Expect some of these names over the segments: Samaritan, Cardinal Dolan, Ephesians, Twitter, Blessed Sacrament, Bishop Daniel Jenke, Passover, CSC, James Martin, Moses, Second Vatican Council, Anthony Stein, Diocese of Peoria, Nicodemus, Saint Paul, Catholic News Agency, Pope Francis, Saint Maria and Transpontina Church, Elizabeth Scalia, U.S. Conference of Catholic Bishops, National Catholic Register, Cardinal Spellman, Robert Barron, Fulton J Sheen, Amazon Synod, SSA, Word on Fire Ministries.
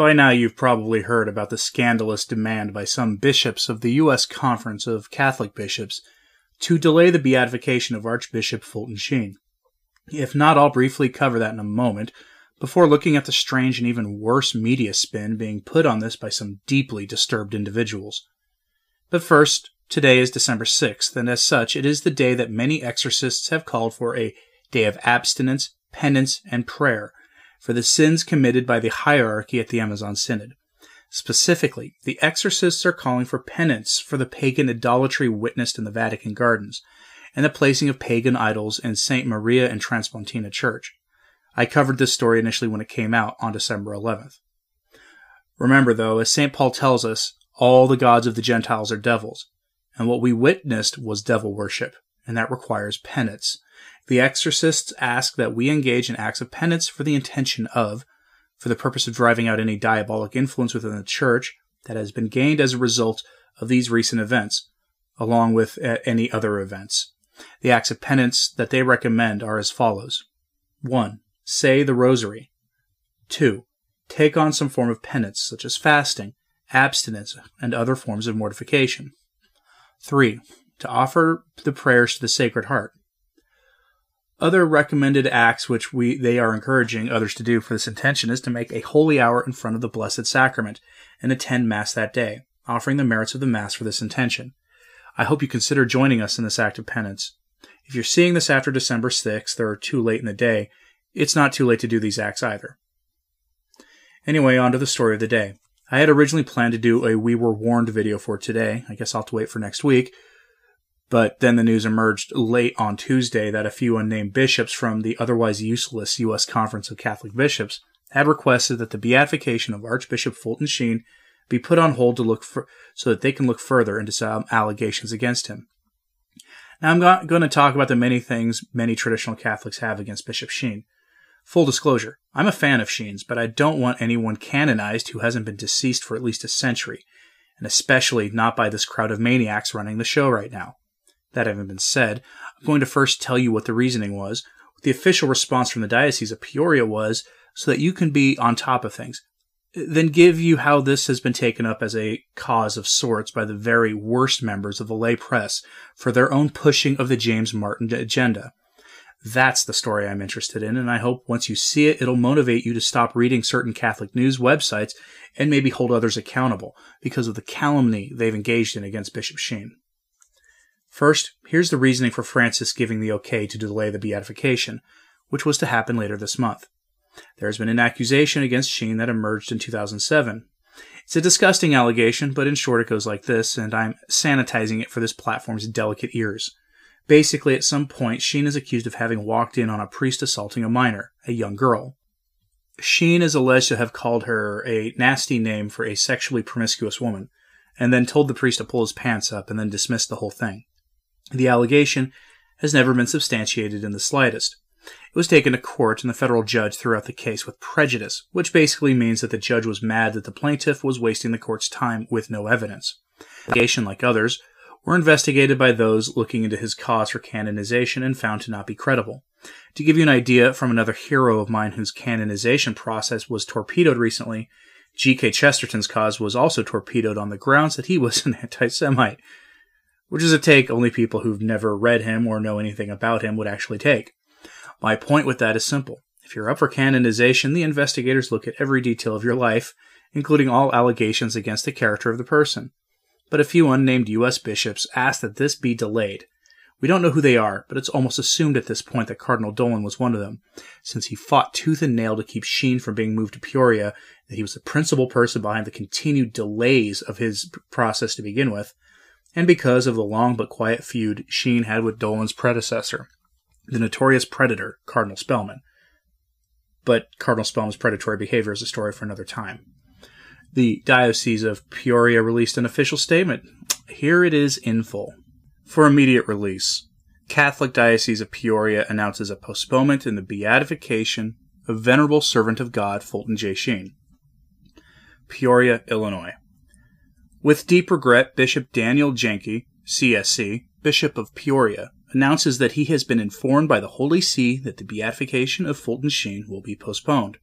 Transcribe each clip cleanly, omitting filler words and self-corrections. By now you've probably heard about the scandalous demand by some bishops of the U.S. Conference of Catholic Bishops to delay the beatification of Archbishop Fulton Sheen. If not, I'll briefly cover that in a moment, before looking at the strange and even worse media spin being put on this by some deeply disturbed individuals. But first, today is December 6th, and as such, it is the day that many exorcists have called for a day of abstinence, penance, and prayer for the sins committed by the hierarchy at the Amazon Synod. Specifically, the exorcists are calling for penance for the pagan idolatry witnessed in the Vatican gardens, and the placing of pagan idols in Saint Maria and Transpontina Church. I covered this story initially when it came out on December 11th. Remember, though, as Saint Paul tells us, all the gods of the Gentiles are devils, and what we witnessed was devil worship, and that requires penance. The exorcists ask that we engage in acts of penance for the intention of, for the purpose of driving out any diabolic influence within the Church that has been gained as a result of these recent events, along with any other events. The acts of penance that they recommend are as follows. 1. Say the Rosary. 2. Take on some form of penance, such as fasting, abstinence, and other forms of mortification. 3. To offer the prayers to the Sacred Heart. Other recommended acts which they are encouraging others to do for this intention is to make a holy hour in front of the Blessed Sacrament and attend Mass that day, offering the merits of the Mass for this intention. I hope you consider joining us in this act of penance. If you're seeing this after December 6th or too late in the day, it's not too late to do these acts either. Anyway, on to the story of the day. I had originally planned to do a We Were Warned video for today. I guess I'll have to wait for next week. But then the news emerged late on Tuesday that a few unnamed bishops from the otherwise useless U.S. Conference of Catholic Bishops had requested that the beatification of Archbishop Fulton Sheen be put on hold to so that they can look further into some allegations against him. Now, I'm going to talk about the many things many traditional Catholics have against Bishop Sheen. Full disclosure, I'm a fan of Sheen's, but I don't want anyone canonized who hasn't been deceased for at least a century, and especially not by this crowd of maniacs running the show right now. That having been said, I'm going to first tell you what the reasoning was, what the official response from the Diocese of Peoria was, so that you can be on top of things. Then give you how this has been taken up as a cause of sorts by the very worst members of the lay press for their own pushing of the James Martin agenda. That's the story I'm interested in, and I hope once you see it, it'll motivate you to stop reading certain Catholic news websites and maybe hold others accountable because of the calumny they've engaged in against Bishop Sheen. First, here's the reasoning for Francis giving the okay to delay the beatification, which was to happen later this month. There has been an accusation against Sheen that emerged in 2007. It's a disgusting allegation, but in short it goes like this, and I'm sanitizing it for this platform's delicate ears. Basically, at some point, Sheen is accused of having walked in on a priest assaulting a minor, a young girl. Sheen is alleged to have called her a nasty name for a sexually promiscuous woman, and then told the priest to pull his pants up and then dismissed the whole thing. The allegation has never been substantiated in the slightest. It was taken to court, and the federal judge threw out the case with prejudice, which basically means that the judge was mad that the plaintiff was wasting the court's time with no evidence. The allegation, like others, were investigated by those looking into his cause for canonization and found to not be credible. To give you an idea from another hero of mine whose canonization process was torpedoed recently, G.K. Chesterton's cause was also torpedoed on the grounds that he was an anti-Semite, which is a take only people who've never read him or know anything about him would actually take. My point with that is simple. If you're up for canonization, the investigators look at every detail of your life, including all allegations against the character of the person. But a few unnamed U.S. bishops asked that this be delayed. We don't know who they are, but it's almost assumed at this point that Cardinal Dolan was one of them, since he fought tooth and nail to keep Sheen from being moved to Peoria, and that he was the principal person behind the continued delays of his process to begin with, and because of the long but quiet feud Sheen had with Dolan's predecessor, the notorious predator, Cardinal Spellman. But Cardinal Spellman's predatory behavior is a story for another time. The Diocese of Peoria released an official statement. Here it is in full. For immediate release, Catholic Diocese of Peoria announces a postponement in the beatification of Venerable Servant of God Fulton J. Sheen. Peoria, Illinois. With deep regret, Bishop Daniel Jenke, CSC, Bishop of Peoria, announces that he has been informed by the Holy See that the beatification of Fulton Sheen will be postponed.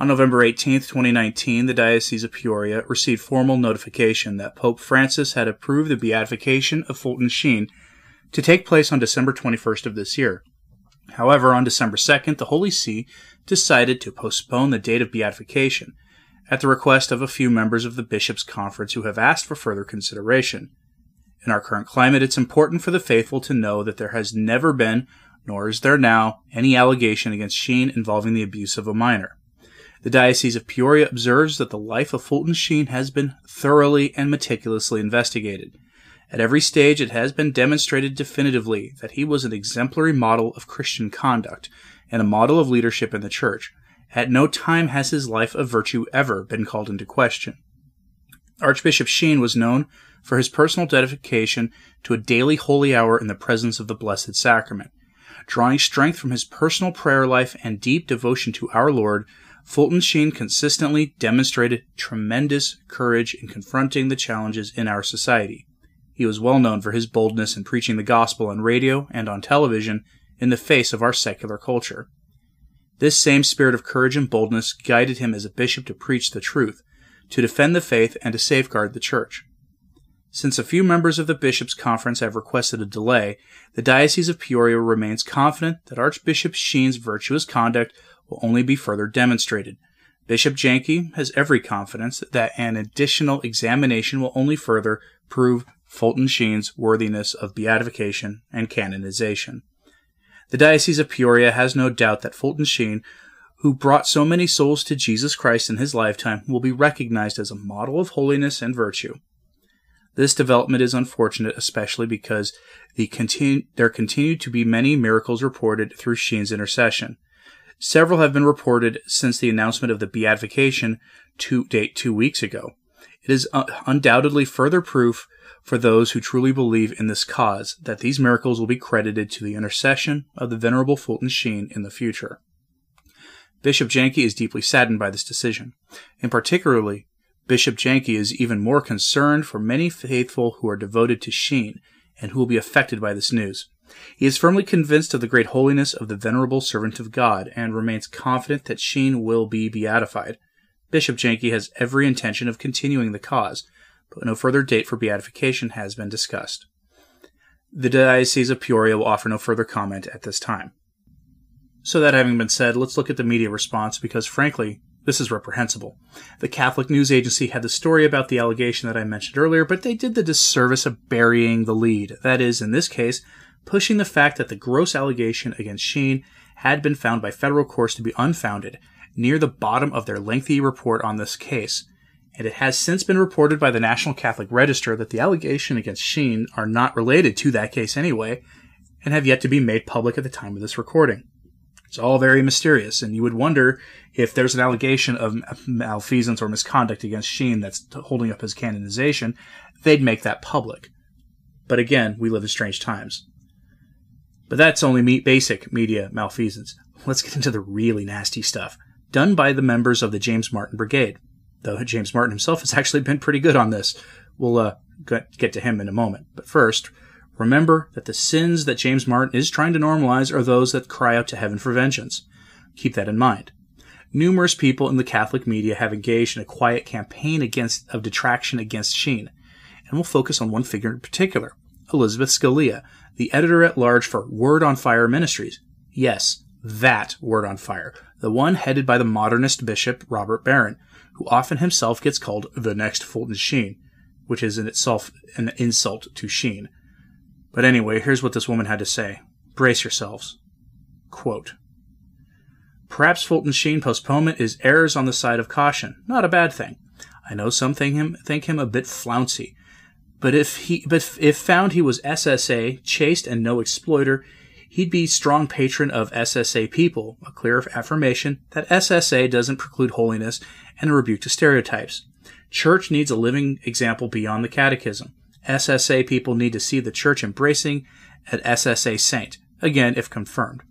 On November 18, 2019, the Diocese of Peoria received formal notification that Pope Francis had approved the beatification of Fulton Sheen to take place on December 21st of this year. However, on December 2nd, the Holy See decided to postpone the date of beatification at the request of a few members of the Bishops' Conference who have asked for further consideration. In our current climate, it's important for the faithful to know that there has never been, nor is there now, any allegation against Sheen involving the abuse of a minor. The Diocese of Peoria observes that the life of Fulton Sheen has been thoroughly and meticulously investigated. At every stage, it has been demonstrated definitively that he was an exemplary model of Christian conduct and a model of leadership in the Church. At no time has his life of virtue ever been called into question. Archbishop Sheen was known for his personal dedication to a daily holy hour in the presence of the Blessed Sacrament. Drawing strength from his personal prayer life and deep devotion to our Lord, Fulton Sheen consistently demonstrated tremendous courage in confronting the challenges in our society. He was well known for his boldness in preaching the gospel on radio and on television in the face of our secular culture. This same spirit of courage and boldness guided him as a bishop to preach the truth, to defend the faith, and to safeguard the Church. Since a few members of the Bishops' Conference have requested a delay, the Diocese of Peoria remains confident that Archbishop Sheen's virtuous conduct will only be further demonstrated. Bishop Jenke has every confidence that an additional examination will only further prove Fulton Sheen's worthiness of beatification and canonization. The Diocese of Peoria has no doubt that Fulton Sheen, who brought so many souls to Jesus Christ in his lifetime, will be recognized as a model of holiness and virtue. This development is unfortunate, especially because there continue to be many miracles reported through Sheen's intercession. Several have been reported since the announcement of the beatification to date 2 weeks ago. It is undoubtedly further proof for those who truly believe in this cause that these miracles will be credited to the intercession of the Venerable Fulton Sheen in the future. Bishop Jenke is deeply saddened by this decision, and particularly, Bishop Jenke is even more concerned for many faithful who are devoted to Sheen and who will be affected by this news. He is firmly convinced of the great holiness of the venerable servant of God and remains confident that Sheen will be beatified. Bishop Jenke has every intention of continuing the cause, but no further date for beatification has been discussed. The Diocese of Peoria will offer no further comment at this time. So that having been said, let's look at the media response because, frankly, this is reprehensible. The Catholic News Agency had the story about the allegation that I mentioned earlier, but they did the disservice of burying the lead. That is, in this case, pushing the fact that the gross allegation against Sheen had been found by federal courts to be unfounded, near the bottom of their lengthy report on this case, and it has since been reported by the National Catholic Register that the allegation against Sheen are not related to that case anyway, and have yet to be made public at the time of this recording. It's all very mysterious, and you would wonder if there's an allegation of malfeasance or misconduct against Sheen that's holding up his canonization, they'd make that public. But again, we live in strange times. But that's only basic media malfeasance. Let's get into the really nasty stuff, done by the members of the James Martin Brigade, though James Martin himself has actually been pretty good on this. We'll get to him in a moment. But first, remember that the sins that James Martin is trying to normalize are those that cry out to heaven for vengeance. Keep that in mind. Numerous people in the Catholic media have engaged in a quiet campaign of detraction against Sheen, and we'll focus on one figure in particular, Elizabeth Scalia, the editor-at-large for Word on Fire Ministries. Yes, that Word on Fire, the one headed by the modernist bishop Robert Barron, who often himself gets called the next Fulton Sheen, which is in itself an insult to Sheen. But anyway, here's what this woman had to say. Brace yourselves. Quote, "Perhaps Fulton Sheen postponement is errors on the side of caution. Not a bad thing. I know some think him a bit flouncy. But if found he was SSA, chaste and no exploiter, he'd be strong patron of SSA people, a clear affirmation that SSA doesn't preclude holiness and a rebuke to stereotypes. Church needs a living example beyond the catechism. SSA people need to see the Church embracing an SSA saint, again, if confirmed.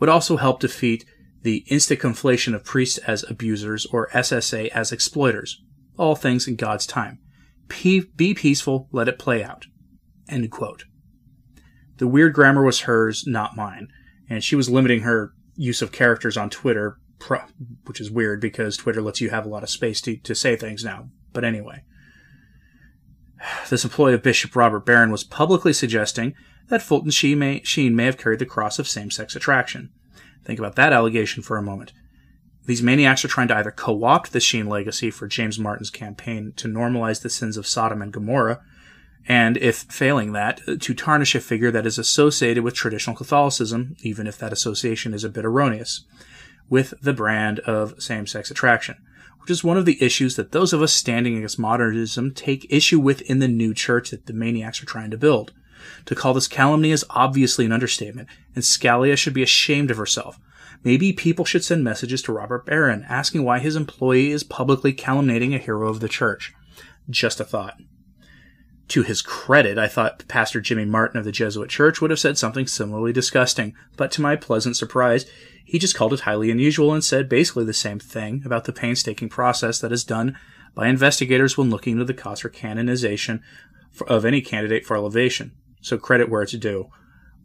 Would also help defeat the instant conflation of priests as abusers or SSA as exploiters. All things in God's time. Be peaceful, let it play out." End quote. The weird grammar was hers, not mine, and she was limiting her use of characters on Twitter which is weird because Twitter lets you have a lot of space to say things now. But anyway, this employee of Bishop Robert Barron was publicly suggesting that Fulton Sheen may have carried the cross of same-sex attraction. Think about that allegation for a moment. These maniacs are trying to either co-opt the Sheen legacy for James Martin's campaign to normalize the sins of Sodom and Gomorrah, and, if failing that, to tarnish a figure that is associated with traditional Catholicism, even if that association is a bit erroneous, with the brand of same-sex attraction, which is one of the issues that those of us standing against modernism take issue with in the new church that the maniacs are trying to build. To call this calumny is obviously an understatement, and Scalia should be ashamed of herself. Maybe people should send messages to Robert Barron asking why his employee is publicly calumniating a hero of the church. Just a thought. To his credit, I thought Pastor Jimmy Martin of the Jesuit Church would have said something similarly disgusting, but to my pleasant surprise, he just called it highly unusual and said basically the same thing about the painstaking process that is done by investigators when looking into the cause for canonization of any candidate for elevation. So credit where it's due.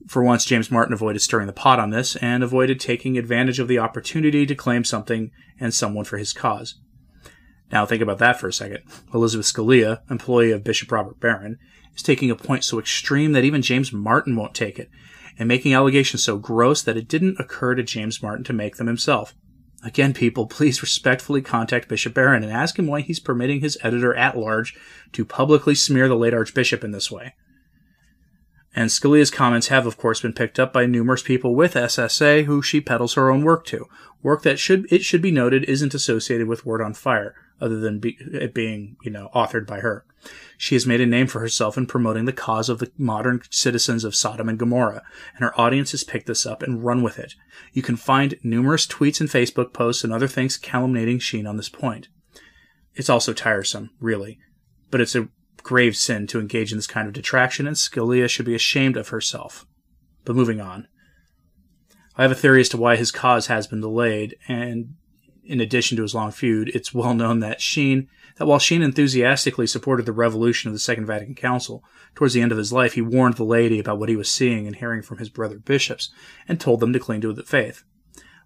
For once, James Martin avoided stirring the pot on this and avoided taking advantage of the opportunity to claim something and someone for his cause. Now think about that for a second. Elizabeth Scalia, employee of Bishop Robert Barron, is taking a point so extreme that even James Martin won't take it, and making allegations so gross that it didn't occur to James Martin to make them himself. Again, people, please respectfully contact Bishop Barron and ask him why he's permitting his editor-at-large to publicly smear the late Archbishop in this way. And Scalia's comments have, of course, been picked up by numerous people with SSA who she peddles her own work to, work that it should be noted isn't associated with Word on Fire, other than it being, authored by her. She has made a name for herself in promoting the cause of the modern citizens of Sodom and Gomorrah, and her audience has picked this up and run with it. You can find numerous tweets and Facebook posts and other things calumniating Sheen on this point. It's also tiresome, really, but it's a grave sin to engage in this kind of detraction, and Scalia should be ashamed of herself. But moving on. I have a theory as to why his cause has been delayed, and in addition to his long feud, it's well known that while Sheen enthusiastically supported the revolution of the Second Vatican Council, towards the end of his life he warned the laity about what he was seeing and hearing from his brother bishops, and told them to cling to the faith.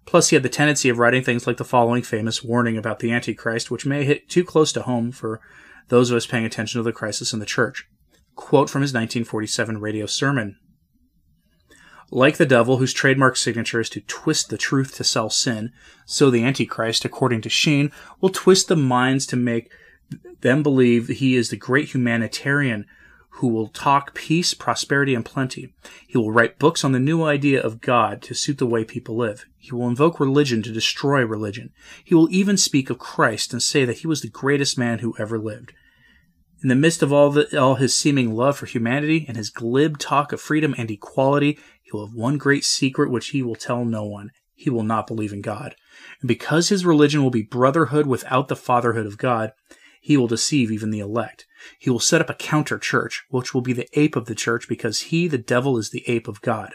Plus, he had the tendency of writing things like the following famous warning about the Antichrist, which may hit too close to home for those of us paying attention to the crisis in the church. Quote from his 1947 radio sermon. Like the devil, whose trademark signature is to twist the truth to sell sin, so the Antichrist, according to Sheen, will twist the minds to make them believe that he is the great humanitarian who will talk peace, prosperity, and plenty. He will write books on the new idea of God to suit the way people live. He will invoke religion to destroy religion. He will even speak of Christ and say that he was the greatest man who ever lived. In the midst of all his seeming love for humanity and his glib talk of freedom and equality, he will have one great secret which he will tell no one. He will not believe in God. And because his religion will be brotherhood without the fatherhood of God, he will deceive even the elect. He will set up a counter-church, which will be the ape of the church, because he, the devil, is the ape of God.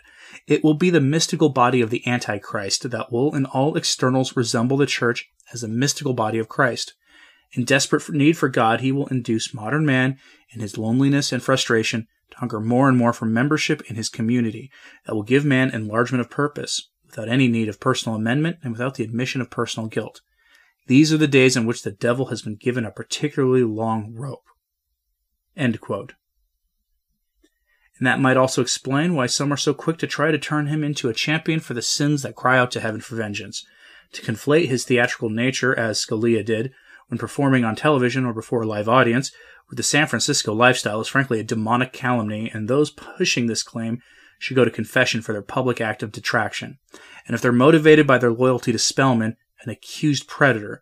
It will be the mystical body of the Antichrist that will, in all externals, resemble the church as the mystical body of Christ. In desperate need for God, he will induce modern man, in his loneliness and frustration, hunger more and more for membership in his community that will give man enlargement of purpose, without any need of personal amendment and without the admission of personal guilt. These are the days in which the devil has been given a particularly long rope. End quote. And that might also explain why some are so quick to try to turn him into a champion for the sins that cry out to heaven for vengeance. To conflate his theatrical nature, as Scalia did, when performing on television or before a live audience, with the San Francisco lifestyle is frankly a demonic calumny, and those pushing this claim should go to confession for their public act of detraction. And if they're motivated by their loyalty to Spellman, an accused predator,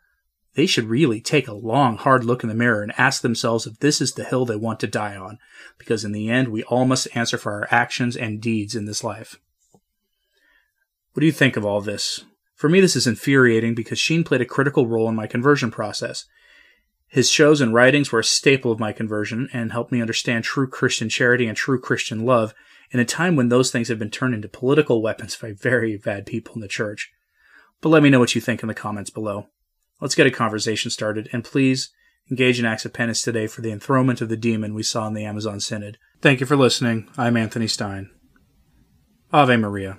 they should really take a long, hard look in the mirror and ask themselves if this is the hill they want to die on, because in the end, we all must answer for our actions and deeds in this life. What do you think of all this? For me, this is infuriating because Sheen played a critical role in my conversion process. His shows and writings were a staple of my conversion and helped me understand true Christian charity and true Christian love in a time when those things have been turned into political weapons by very bad people in the church. But let me know what you think in the comments below. Let's get a conversation started, and please engage in acts of penance today for the enthronement of the demon we saw in the Amazon Synod. Thank you for listening. I'm Anthony Stein. Ave Maria.